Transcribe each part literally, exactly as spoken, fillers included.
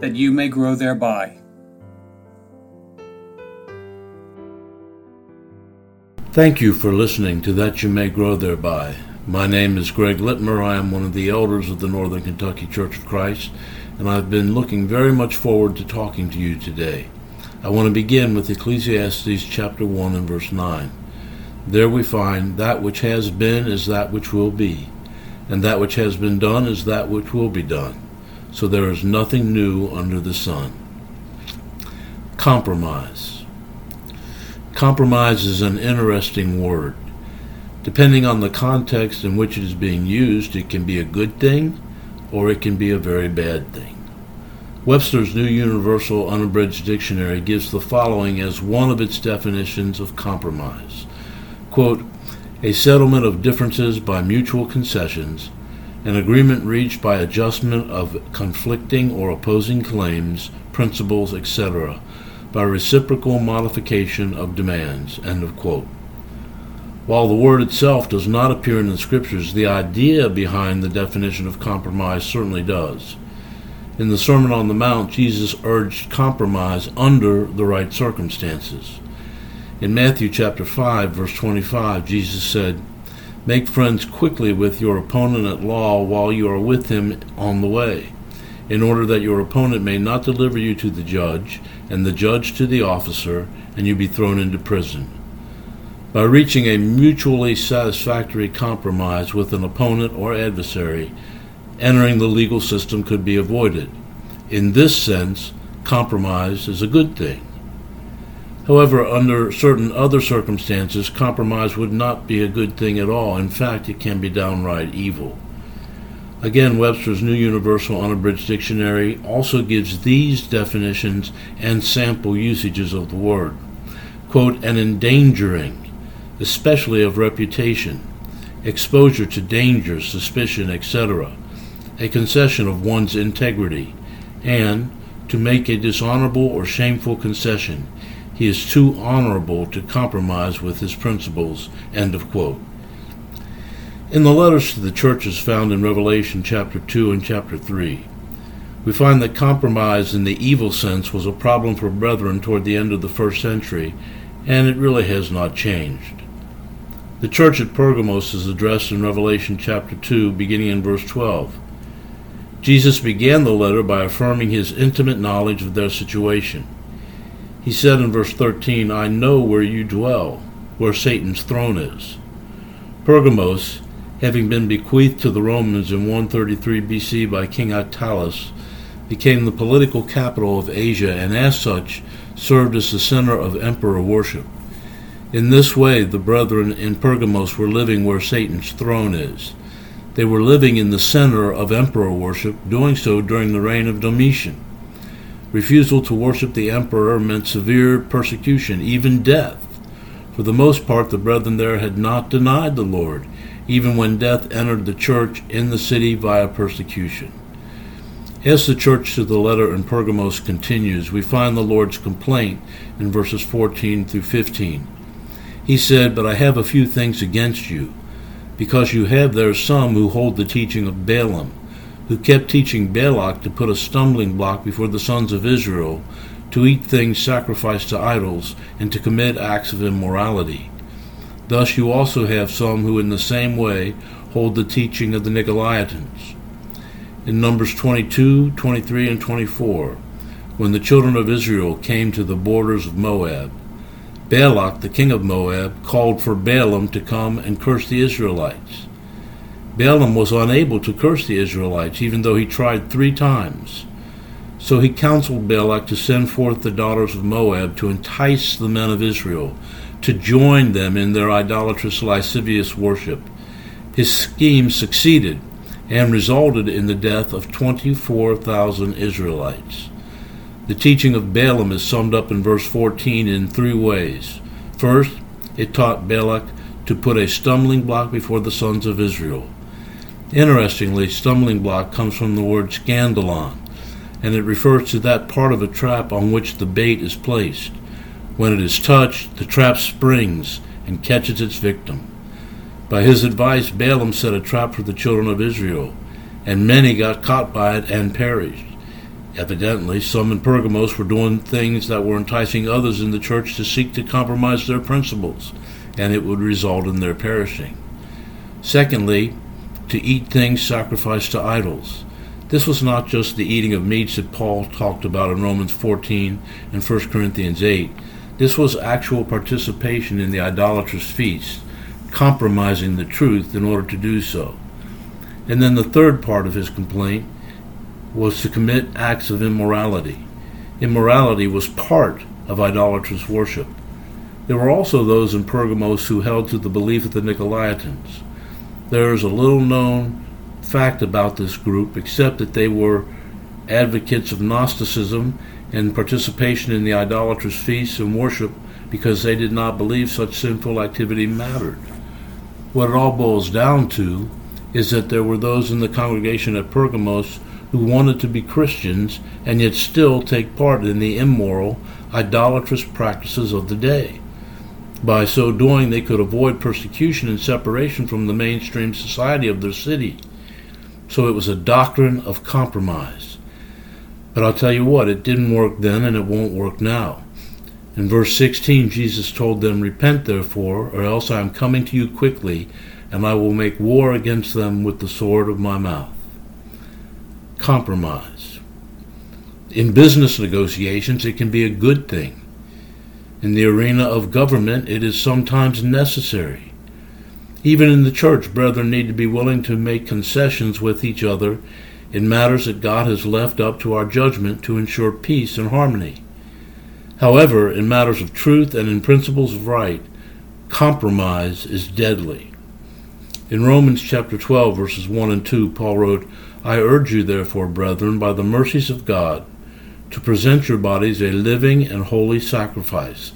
that you may grow thereby. Thank you for listening to That You May Grow Thereby. My name is Greg Littmer. I am one of the elders of the Northern Kentucky Church of Christ, and I've been looking very much forward to talking to you today. I want to begin with Ecclesiastes chapter one and verse nine. There we find, that which has been is that which will be, and that which has been done is that which will be done. So there is nothing new under the sun. Compromise. Compromise is an interesting word. Depending on the context in which it is being used, it can be a good thing or it can be a very bad thing. Webster's New Universal Unabridged Dictionary gives the following as one of its definitions of compromise. Quote, a settlement of differences by mutual concessions, an agreement reached by adjustment of conflicting or opposing claims, principles, et cetera, by reciprocal modification of demands, end of quote. While the word itself does not appear in the Scriptures, the idea behind the definition of compromise certainly does. In the Sermon on the Mount, Jesus urged compromise under the right circumstances. In Matthew chapter five, verse twenty-five, Jesus said, make friends quickly with your opponent at law while you are with him on the way, in order that your opponent may not deliver you to the judge, and the judge to the officer, and you be thrown into prison. By reaching a mutually satisfactory compromise with an opponent or adversary, entering the legal system could be avoided. In this sense, compromise is a good thing. However, under certain other circumstances, compromise would not be a good thing at all. In fact, it can be downright evil. Again, Webster's New Universal Unabridged Dictionary also gives these definitions and sample usages of the word. Quote, an endangering, especially of reputation, exposure to danger, suspicion, et cetera, a concession of one's integrity, and to make a dishonorable or shameful concession. He is too honorable to compromise with his principles, end of quote. In the letters to the churches found in Revelation chapter two and chapter three, we find that compromise in the evil sense was a problem for brethren toward the end of the first century, and it really has not changed. The church at Pergamos is addressed in Revelation chapter two, beginning in verse twelve. Jesus began the letter by affirming his intimate knowledge of their situation. He said in verse thirteen, I know where you dwell, where Satan's throne is. Pergamos, having been bequeathed to the Romans in one thirty-three B C by King Attalus, became the political capital of Asia and as such served as the center of emperor worship. In this way, the brethren in Pergamos were living where Satan's throne is. They were living in the center of emperor worship, doing so during the reign of Domitian. Refusal to worship the emperor meant severe persecution, even death. For the most part, the brethren there had not denied the Lord, even when death entered the church in the city via persecution. As the church to the letter in Pergamos continues, we find the Lord's complaint in verses fourteen through fifteen. He said, but I have a few things against you, because you have there some who hold the teaching of Balaam, who kept teaching Balak to put a stumbling block before the sons of Israel, to eat things sacrificed to idols, and to commit acts of immorality. Thus you also have some who in the same way hold the teaching of the Nicolaitans. In Numbers twenty-two, twenty-three, and twenty-four, when the children of Israel came to the borders of Moab, Balak, the king of Moab, called for Balaam to come and curse the Israelites. Balaam was unable to curse the Israelites, even though he tried three times. So he counseled Balak to send forth the daughters of Moab to entice the men of Israel, to join them in their idolatrous, lascivious worship. His scheme succeeded, and resulted in the death of twenty-four thousand Israelites. The teaching of Balaam is summed up in verse fourteen in three ways. First, it taught Balak to put a stumbling block before the sons of Israel. Interestingly, stumbling block comes from the word scandalon, and it refers to that part of a trap on which the bait is placed. When it is touched, the trap springs and catches its victim. By his advice, Balaam set a trap for the children of Israel, and many got caught by it and perished. Evidently, some in Pergamos were doing things that were enticing others in the church to seek to compromise their principles, and it would result in their perishing. Secondly, to eat things sacrificed to idols. This was not just the eating of meats that Paul talked about in Romans fourteen and First Corinthians eight. This was actual participation in the idolatrous feast, compromising the truth in order to do so. And then the third part of his complaint was to commit acts of immorality. Immorality was part of idolatrous worship. There were also those in Pergamos who held to the belief of the Nicolaitans. There is a little-known fact about this group, except that they were advocates of Gnosticism and participation in the idolatrous feasts and worship because they did not believe such sinful activity mattered. What it all boils down to is that there were those in the congregation at Pergamos who wanted to be Christians and yet still take part in the immoral, idolatrous practices of the day. By so doing, they could avoid persecution and separation from the mainstream society of their city. So it was a doctrine of compromise. But I'll tell you what, it didn't work then and it won't work now. In verse sixteen, Jesus told them, "Repent therefore, or else I am coming to you quickly, and I will make war against them with the sword of my mouth." Compromise. In business negotiations, it can be a good thing. In the arena of government, it is sometimes necessary. Even in the church, brethren need to be willing to make concessions with each other in matters that God has left up to our judgment to ensure peace and harmony. However, in matters of truth and in principles of right, compromise is deadly. In Romans chapter twelve, verses one and two, Paul wrote, "I urge you therefore, brethren, by the mercies of God, to present your bodies a living and holy sacrifice,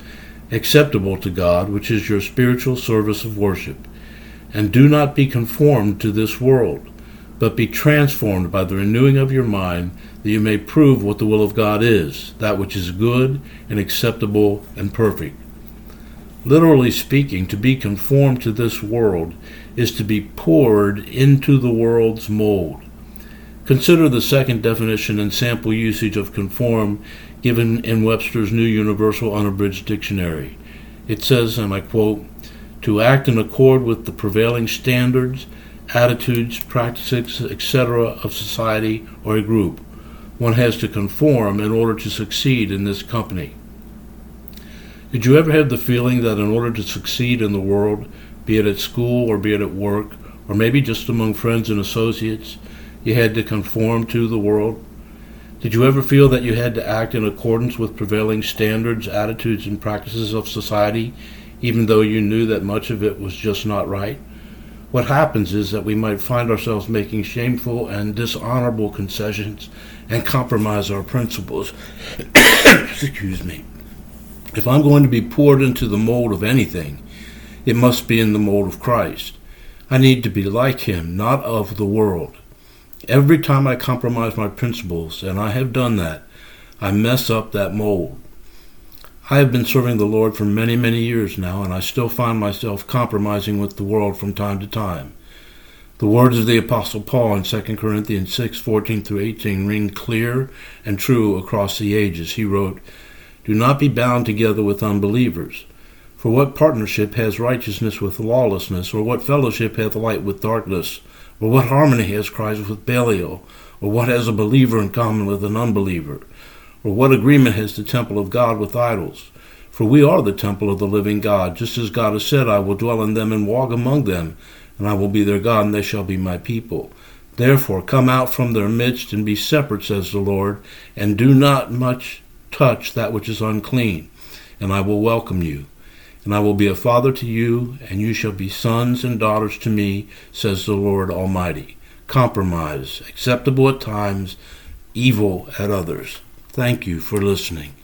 acceptable to God, which is your spiritual service of worship. And do not be conformed to this world, but be transformed by the renewing of your mind, that you may prove what the will of God is, that which is good and acceptable and perfect." Literally speaking, to be conformed to this world is to be poured into the world's mold. Consider the second definition and sample usage of conform given in Webster's New Universal Unabridged Dictionary. It says, and I quote, "To act in accord with the prevailing standards, attitudes, practices, et cetera of society or a group. One has to conform in order to succeed in this company." Did you ever have the feeling that in order to succeed in the world, be it at school or be it at work, or maybe just among friends and associates, you had to conform to the world? Did you ever feel that you had to act in accordance with prevailing standards, attitudes, and practices of society, even though you knew that much of it was just not right? What happens is that we might find ourselves making shameful and dishonorable concessions and compromise our principles. Excuse me. If I'm going to be poured into the mold of anything, it must be in the mold of Christ. I need to be like him, not of the world. Every time I compromise my principles, and I have done that, I mess up that mold. I have been serving the Lord for many, many years now, and I still find myself compromising with the world from time to time. The words of the Apostle Paul in Second Corinthians six, fourteen through eighteen ring clear and true across the ages. He wrote, "Do not be bound together with unbelievers. For what partnership has righteousness with lawlessness? Or what fellowship hath light with darkness? Or what harmony has Christ with Belial? Or what has a believer in common with an unbeliever? Or what agreement has the temple of God with idols? For we are the temple of the living God, just as God has said, I will dwell in them and walk among them, and I will be their God, and they shall be my people. Therefore come out from their midst and be separate, says the Lord, and do not much touch that which is unclean, and I will welcome you. And I will be a father to you, and you shall be sons and daughters to me, says the Lord Almighty. compromise, acceptable at times, evil at others. Thank you for listening.